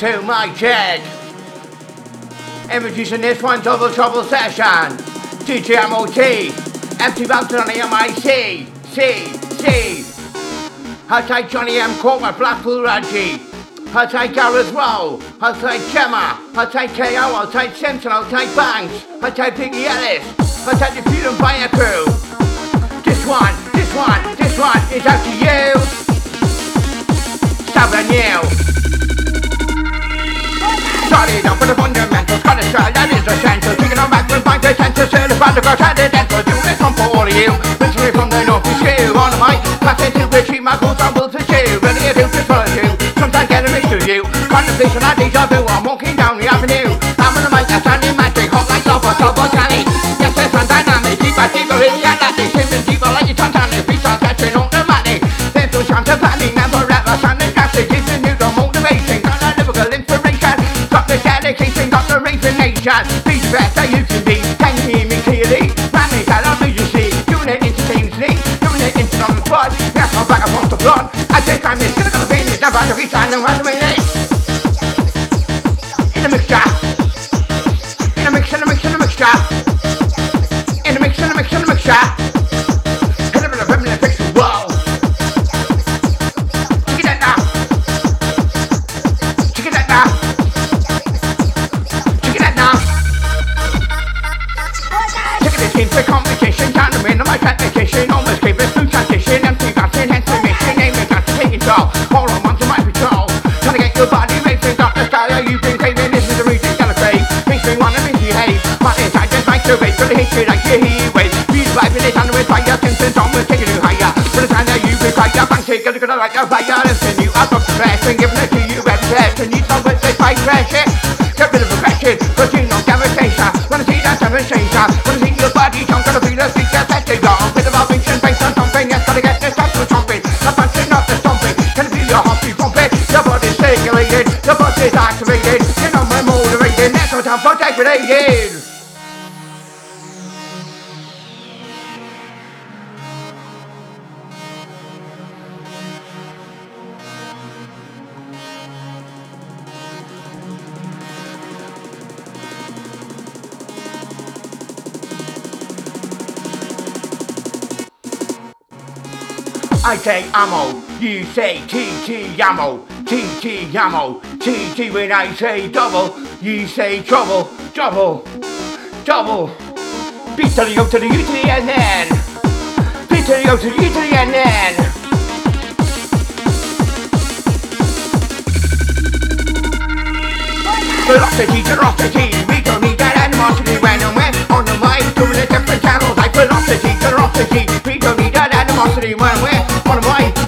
to my check. Introducing this one, Double Trouble Session. DJ MOT, MC Bouncing on the MIC, C. Hashtag Johnny M. Cormac, Blackpool Reggie. Hashtag Gareth Rowe. Hashtag Gemma. Hashtag KO. Hashtag Simpson. Hashtag Banks. Hashtag Piggy Ellis. Hashtag the Feud and Fire Crew. This one is up to you. Stubborn you. Solid up for the fundamentals, got a style that is essential. Taking on back with my potential, certified across the dental. Do this one for all of you, literally from the north is you. On the mic, passing to the sheet, my goals are built to chew. Really a dupe to follow you, sometimes get a mix of you. Contemplation like deja vu, I'm walking down the avenue. I'm on the mic, I'm sounding magic, hot like lava, double canny. Yes, there's some dynamic, deeper, really atlantic. Sipping deeper like your tongue tannic, beats are catching automatic. Then through chance of panic, never ever sounding classic. It's the new, the motivation, got a lyrical inspiration. Dedication, got the resignation. Be the best that you can be. Can you hear me clearly? Family that I lose you see. Doing it instantaneously. Doing it instantly. Blood. That's my back upon the blood. At this time it's gonna go in. It's never to be signed and rather in it. In a mixture. In a mixture. Hit a bit of feminine fix the world. Check it out now. The competition, down the wind on my dedication. Almost gave us through transition. Empty glassing, hence the mission. Aim is not to take it all. Hold on, onto my patrol. Trying to get your body racing. Got the style you've been saving. This is the reason that I crave. Makes me wanna misbehave. My inside just makes the race. For the history like your heat waves. Reviving it under with fire. Simpsons almost taking you higher. For the time that you require. Banks here, gonna light the fire. Listen, you are not the best. And giving it to you every test. And you don't want to fight pressure. Get rid of aggression. Cause you know devastation. Wanna see that devastation. Wanna see your body jump, gonna feel the speaker that they go. Bit of ambition based on something, yes, gotta get this up to something. The punching up the stomping, gonna feel your heart be pumping. Your body's circulating, your body's activated. You know we're motivating, that's what I'm for degrading. I say ammo, you say TT ammo, TT when I say double, you say trouble. B to the O to the U to the N N. B to the O to the U to the N N. Velocity, we don't need that animosity when and when. On the mic, doing the different channels like velocity, we don't need that animosity when and when.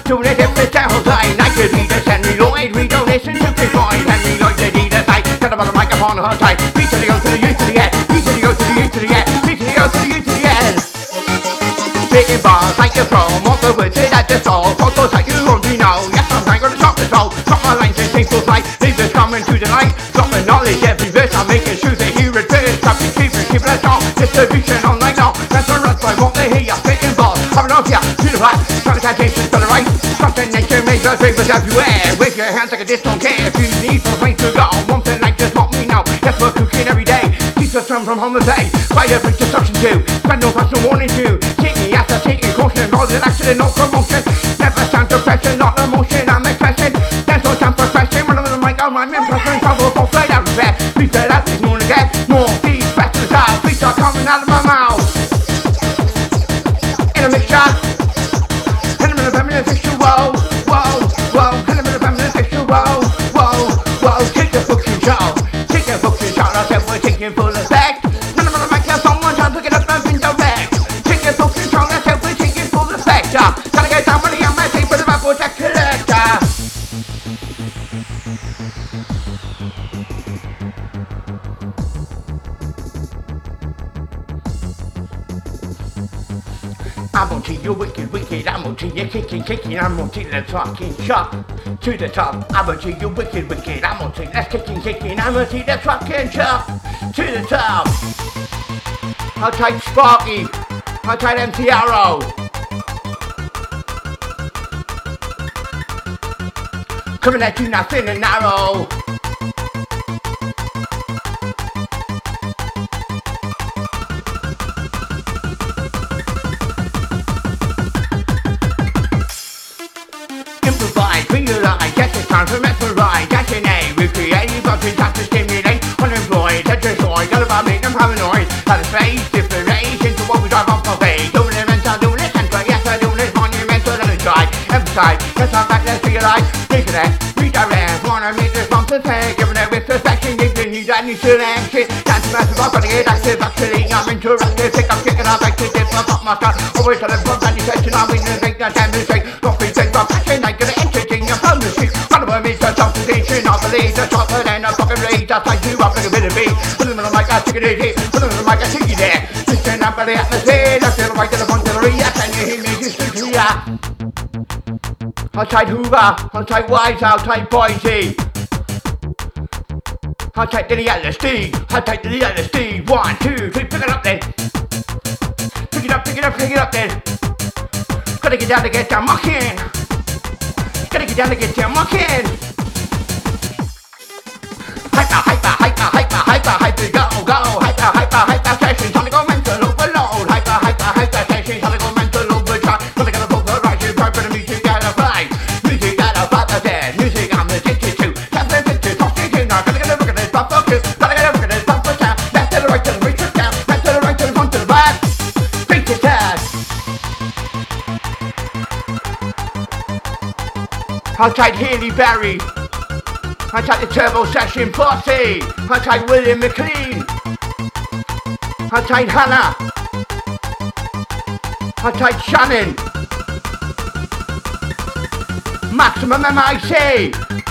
Doing it if it's our time. I could be the Henry Lloyd. We don't listen to the Lloyd. Henry Lloyd, they need a fight. Got about the mic upon her side. Beat to the O to the U to the N. Beat to the O to the U to the N. Beat to the O to the U to the N. Big bars like a pro. All the words that I just saw. Photos like you already know. Yes, I'm gonna drop the soul. Drop my lines in people's life. Leave us coming to the light. Drop the knowledge every verse. I'm making sure they hear it first. I've been keeping us on. Distribution online now. That's a rest by what they hear. Big bars. I'm an off ya. To the right. Connotations to the right. Something that can make those papers everywhere. With your hands like a disc, don't care. If you need some place to go, one thing like just want me now. That's what cooking every day. Keeps us from holiday. Fire for destruction too. Spend no time, no warning too. Taking after taking caution. All in action and no promotion. Never sound depression, not emotion. I'm expressing. There's no time for question. When I'm on the mic, I'm impressing. Trouble for flight out of bed. We fell out this morning again. More these bastards are. Beats are coming out of my mouth. In a mixture. Whoa, hit him in the feminine picture, whoa, take the fucking shot, I said we're taking full effect. None of them make us someone trying to pick it up and direct. Take the fucking shot, I said we're taking full effect. Gotta get down with the MSA for the rappers that collect. I'm on to you wicked, I'm on to you kicking, I'm on to the fucking shop, to the top. I'm on to you wicked, I'm on to that's kicking, I'm on to the fucking shop, to the top. I'll take Sparky, I'll take MC Arrow. Coming at you nothing and narrow. time for mesmerise. That's your name. We've created something that's to stimulate. Unemployed, heterosoid, none of our make them paranoid. Have a space, differentiation to what we drive off of a doing it, mental, doing it, central. Yes, I doing it, monumental, and I tried. Emphasize, yes, I'm back, let's realize. Disconnect, redirect, wanna make this one perfect. Giving it with perfection, if you need that, need to learn shit. That's the mess of our body, that's it, actually, I'm interactive. Pick up, kicking up, back to dip, my pop, my gun. Always on the front, and you said, I'm in the make that demonstrate. I believe that's tougher than a fucking rage. That's like you, I'm gonna be the beat. Put them on the mic, I stick it in here. Put them on the mic, I stick it there. Listen up for the atmosphere. That's the right to the front of the rear. Can you hear me? You stick here. I'll take Hoover, I'll take Wise, I'll take Boise. I'll take the LSD, I'll take the LSD. 1, 2, 3, pick it up then. Pick it up, pick it up, pick it up then. Gotta get down to get that mucking. Gotta get down to get that mucking. Hyper, go, hyper, session, time to go mental overload. Hyper, session, time to go mental overdrive. Gotta get a book, the right to purpose, the music out of life. Music out of life, that's it, music I'm addicted to. That's the picture, talk to you now. Gotta get a look at this, pop focus. Gotta get a look at this, pop focus down. That's to the right, to the right, trip down. That's to the right, to the front, to the back. Beat your ass. I'll take Haley Berry. I take the Turbo Session Posse. I take William McLean. I take Hannah. I take Shannon. Maximum MIC.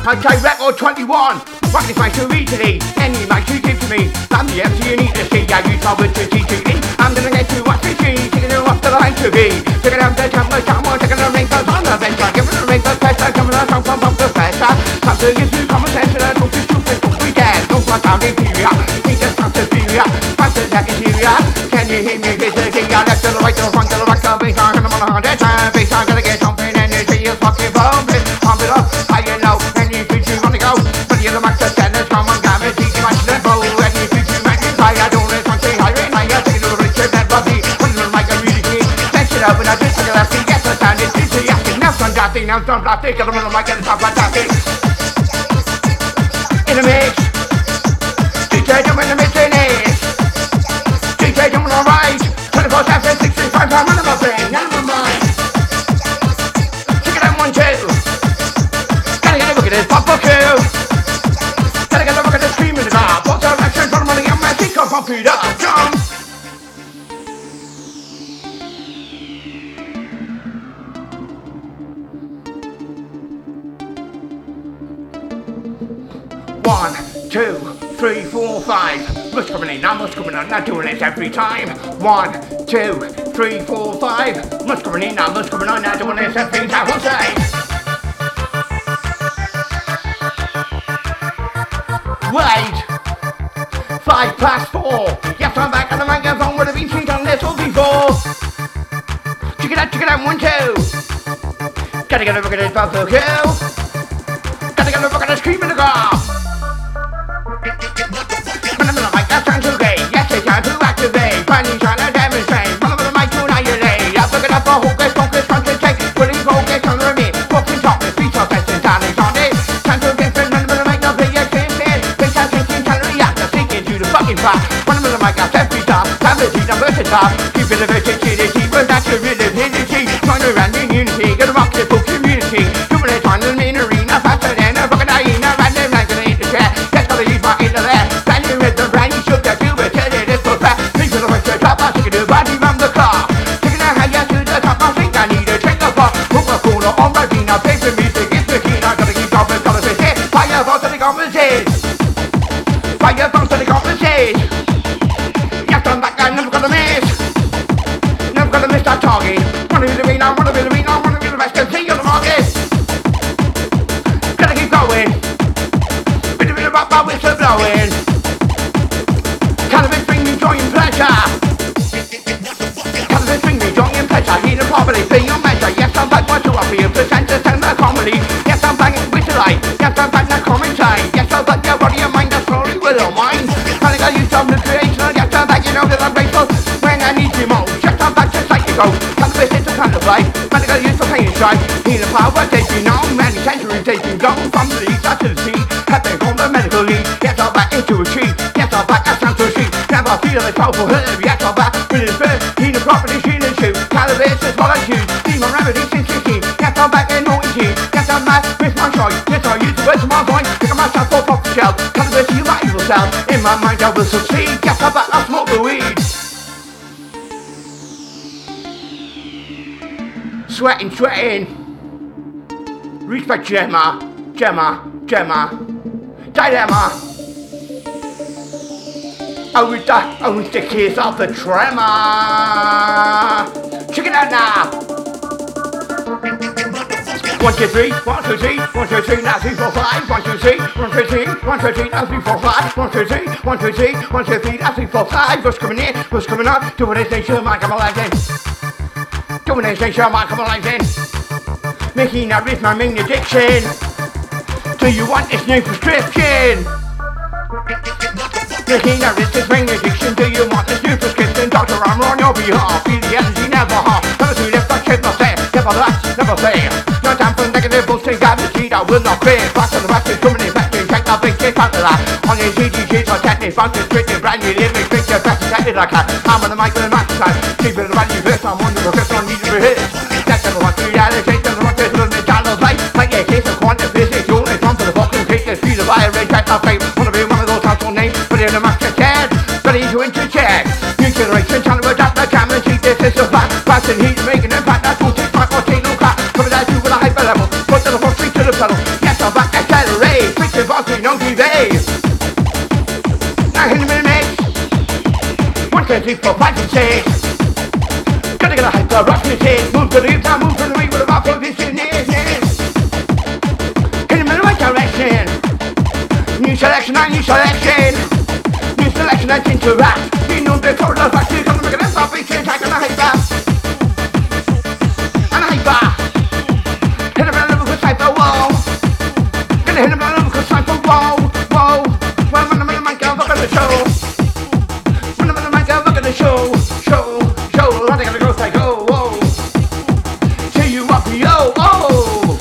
I take Record 21. Rocket my too easily. Any mic you give to me. I'm the MC you need to see. Yeah, you told me to teach me. I'm gonna get you what to see. Taking you off the line to be. Taking out the camera, someone taking the rainbows on the bench. Giving the rainbows pressure. Coming on, come from the pressure. Something is too common sense and I don't feel stupid, but we can. Don't want our interior, we just have to be real. Faster than interior, can you hear me? It's the king, I left to the right, to the front, to the back, to the bass, I'm gonna want a 100 times. Bass, I'm gonna get something and it's your fucking bump it. Pump it up, I you know, any beat you wanna go. But you're the master standards, come on, grab it, teach you much to go. Any beat you magnify, I don't know, something higher and higher. Take a little bit, trip that rugby, put it on the mic, I really can't. Mess it up and I just took a left seat, yes, I sound it, it's a yes. Now some drafting, now some drafting, get them on the mic and it's not fantastic. In the mix, DJ jumping in the mix in it. DJ jumping on right, 24/7, 65 time, none of my brain, none of my mind. Check it out, 1, 2. Gotta get a look at this pop up kill. Gotta get a look at this screaming bar. What's our action from money on my tick on computer? Jump. One, two, three, four, five. Must coming in, I must coming in, not doing it every time. 1, 2, 3, 4, 5. Must coming in, I must coming in, not doing this every time. What's that? Wait. 5 past 4. Yes, I'm back on the microphone. Would have been seen on this all before. Check it out, 1, 2. Gotta get a look at this buffalo kill. Gotta get a look at this cream in the car. Finally trying to demonstrate, run over the mic to annihilate. I'm looking up a hocus pocus, concentrate. Fully focused on the remit, fucking chocolate, beats are testing, talent on it. Time to get fit, run over the mic, now play your same man. Face out thinking, calorie out, now sneaking to the fucking pot. Run over the mic, I'll step it up, time to see the versatile. Keep it a versatility, but that's your real ability. Turn around in unity, gonna rock the full community. Doing it on the main arena, faster than a fucking hyena. Random like an interchat, that's how they use my intellect. Brand new rhythm, brand new shook that you were telling it for fact. Body from the car, taking a higher to the top. I think I need a drink of pop. Coca-Cola on my bean. I play for music, it's the key. I gotta keep up with conversation. Fireballs to the conversation. Fireballs to the conversation. Yes, I'm that guy. Never gonna miss. Never gonna miss that target. Wanna be the winner? Wanna be the winner? Wanna be the best? Continue the market. Gotta keep going. Bit of a rock, but we're still blowing. Cannabis bring me joy and pleasure. Properly, play your measure. Yes, I'm back, what do I feel? Presenters and my comedy. Yes, I'm back with the light. Yes, I'm back in the commentary. Yes, I'm back your body and mind. That's probably with all mine. I think I use some recreational. Yes, I'm back, you know that I'm grateful when I need you most. Yes, I'm back just like you go. That's the best it's a kind of life. I think I use for pain and strife. Need the power that you know many centuries. taking guns from the east side to the sea. Happy home the medical lead. Get our back into a tree. Get our back, I can't see. Never feel a powerful hurt. Get our back with his bird. He the property, she the shoe. Calibrations, volunteers. Demon remedy since 16. Get our back and no easy. Get our back with my choice. Yes, I use the words of my coin. Pick up myself up off the shelf. Calibrate you my evil self. In my mind I will succeed. Get our back, I'll smoke the weed. Sweating. Respect Gemma, dilemma. I would die, I would the kiss off the tremor. Check it out now. 1, 2, 3, 1, 2, 3, 1, 2, 3, now 3, 4, 5, 1, 2, 3, 1, 2, 3, 1, 2, 3, now 3, 4, 5, 1, 2, 3, 1, 2, 3, 1, 2, 3, now 3, 4, 5. What's coming in? What's coming up? Domination, my come alive in. Domination, my come alive in. Making out with my main addiction. Do you want this new prescription? Making out with this main addiction. Do you want this new prescription? Doctor, I'm on your behalf. Feel the energy, never half. Never too left, I should not say. Never last, never fail. No time for negative bullshit. Gravity, I will not fear. Back on the back, coming in back. Check that big shit out of that. On these EGGs, I technically found this tricky brand new living. Drink your best, exactly like that. I'm on the mic with a master time. Keeping the brand new verse. I'm on the progress, I need to rehearse. That's never what reality. In a master head, ready to interject. New generation trying to adapt the camera, see this is a fact. Passing heat, making an impact, that's all. Take back or take no crap. Coming at you with a hyper level, put to the front, straight to the pedal. Yes, I'm back, accelerate, fix the boxing on TV. Now hit me in the mix. 1, 2, 3, 4, 5, 6. Gotta get a hyper rock music. Move to the time, move to the way with a mouth of this in this. Hit him in the right direction. New selection, I new selection. Selection that's into rap. You know the corridor back to come to make an impact. We can't take on a hyper. And a hyper. Hit him around with a cypher, whoa. Gonna hit him around with a cypher, whoa, whoa. Well, when I'm in the mic, I'm gonna show. When I'm in the mic, I'm gonna show. I think I'm the growth I go, whoa. Cheer you up, yo, oh.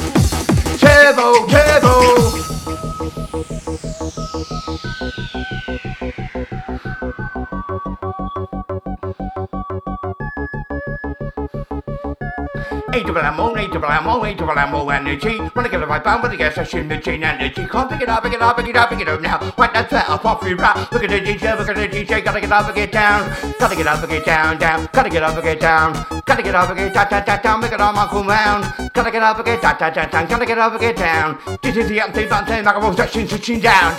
Turbo. A double M O energy. Wanna get the right bound, but I guess I should machine energy. Can't pick it up now. What that's that up off your rap. Look at the DJ, gotta get up and get down. Gotta get up and get down, make it all my cool round. Gotta get up and get down. This is the update button, microphone section switching down.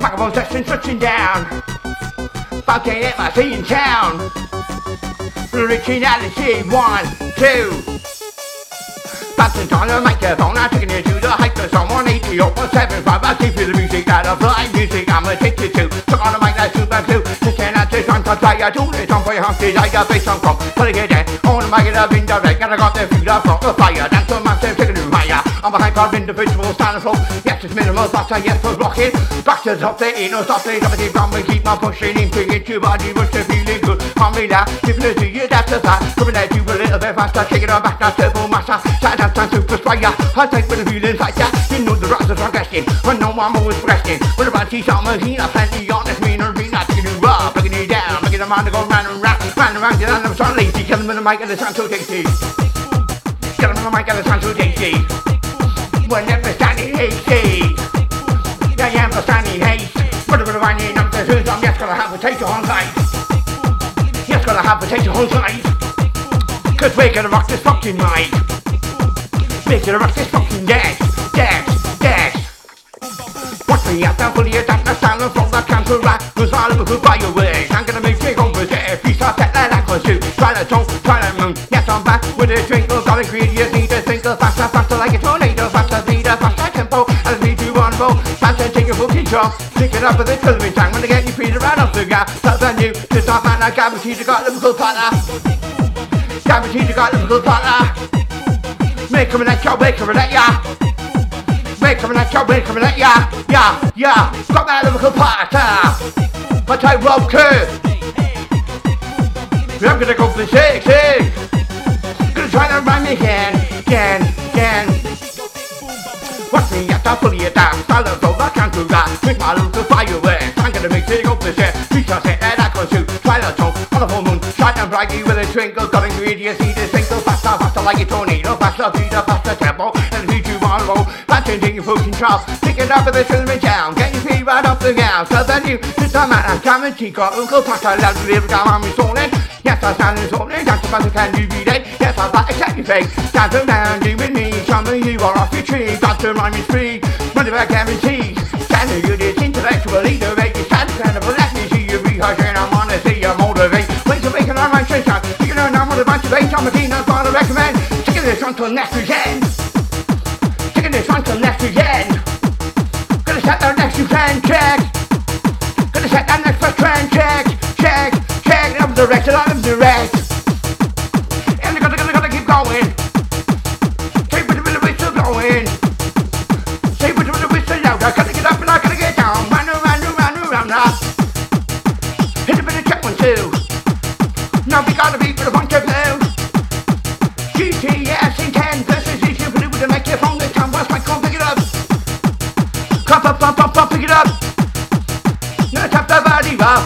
Microphone section switching down. Fucking it, my seat in town. Reaching out to see 1, 2. Bouncing on the microphone, I'm taking it to the hypersome. 180.75, I see for the music that I fly. Music I'm addicted to. Took on the mic like super glue. Listen at this one, cause I do this on for your hunks. I got bass on crop, gotta get there. On the mic, I've been direct, and I got the food, I brought the fire. That's a massive, taking it higher. I'm a hyper individual, stand afloat. Yes, it's minimal, but I yes, for blocking. Back to the top, there ain't no stop, there's nothing from me. Keep on pushing into it, your body must be feeling good. I'm relaxed, different to you, that's a fact. Coming at you a little bit faster, shaking on back, that's turbo master. Time to perspire, I take with the feelings like that. You know the rocks are progressing, but no I'm always progressing. But if I see something, he's not plenty on this mean arena. Taking it up, breaking it down, making the mind to go round and round, and I'm so lazy. Get him in the mic and the sound so tasty. Get him in the mic and the sound so tasty. We're never standing hasty. Yeah, yeah, I'm standing hasty. But if I need them to do something, yes, gotta have potato on site. Yes, gotta have potato on site. Cause we're gonna rock this fucking mic. Make it a rock this fucking dance. Watch me out there, fully adapt the silence from the cancer rack. Cause I live with fireworks, I'm gonna make big over there. If you start that like I can do, try the tone, try the moon. Yes, I'm back with a drink, those all ingredients. Need a single faster like a tornado. Faster, need a faster tempo, I just need to unroll. Faster, take a fucking job, pick it up with a coloring time. When I get you feet around off the ground, that's the new, to start man, I guarantee you got a Liverpool partner. Guarantee you got a Liverpool partner. We're coming at ya. Yeah. Stop that lyrical party. But I won't curve. I'm gonna go for the six. Gonna try to rhyme again. that with my love to firework. I'm gonna mix it up this year because it ain't that close to try that talk on the full moon, shine and bright with a twinkle. Got ingredients, eat a single faster, faster like a tornado, faster, feeder, faster tempo. And who tomorrow, by changing your fucking chops, pick it up with a cinnamon jam, get your feet right off the ground. So then you sit down and jam and cheek or uncle Packer, loud to live down on me solid. Yes, I stand in something, that's about the kind you be dead. Yes, I've got a check your face, stand around you with me, some of you are off your tree, got to rhyme is free. Money back guarantees, stand a good is intellectual, either way you stand kind of a let me see you rehearsing, I'm on to see you motivate. Wait to make an online change out, you know I'm on the bunch of eight, I'm a team, I'm gonna recommend. Taking this on till next weekend, taking this on till next weekend. Gonna set that next weekend, check. Gonna set that next first trend, check, check, check. I'm direct, I'm direct. And they're gonna keep going. Keep with the whistle blowing. I gotta get up and I gotta get down. Round and round and round and round now. Hit a bit of check 1 2. Now we gotta beat with a bunch of blue. JGS intent. This is easy for you to make your phone. This time watch my come pick it up. Come up, up, up, up, pick it up. Now tap the body roll.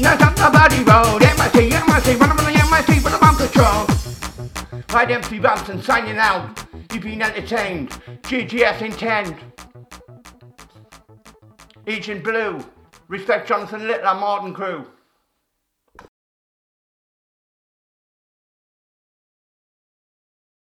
Now tap the body roll. MIT, run around the MIT with a bomb patrol. Hide empty bumps and signing out. You've been entertained. JGS Intent. Agent Blue. Respect Jonathan Littler, Martin Crew.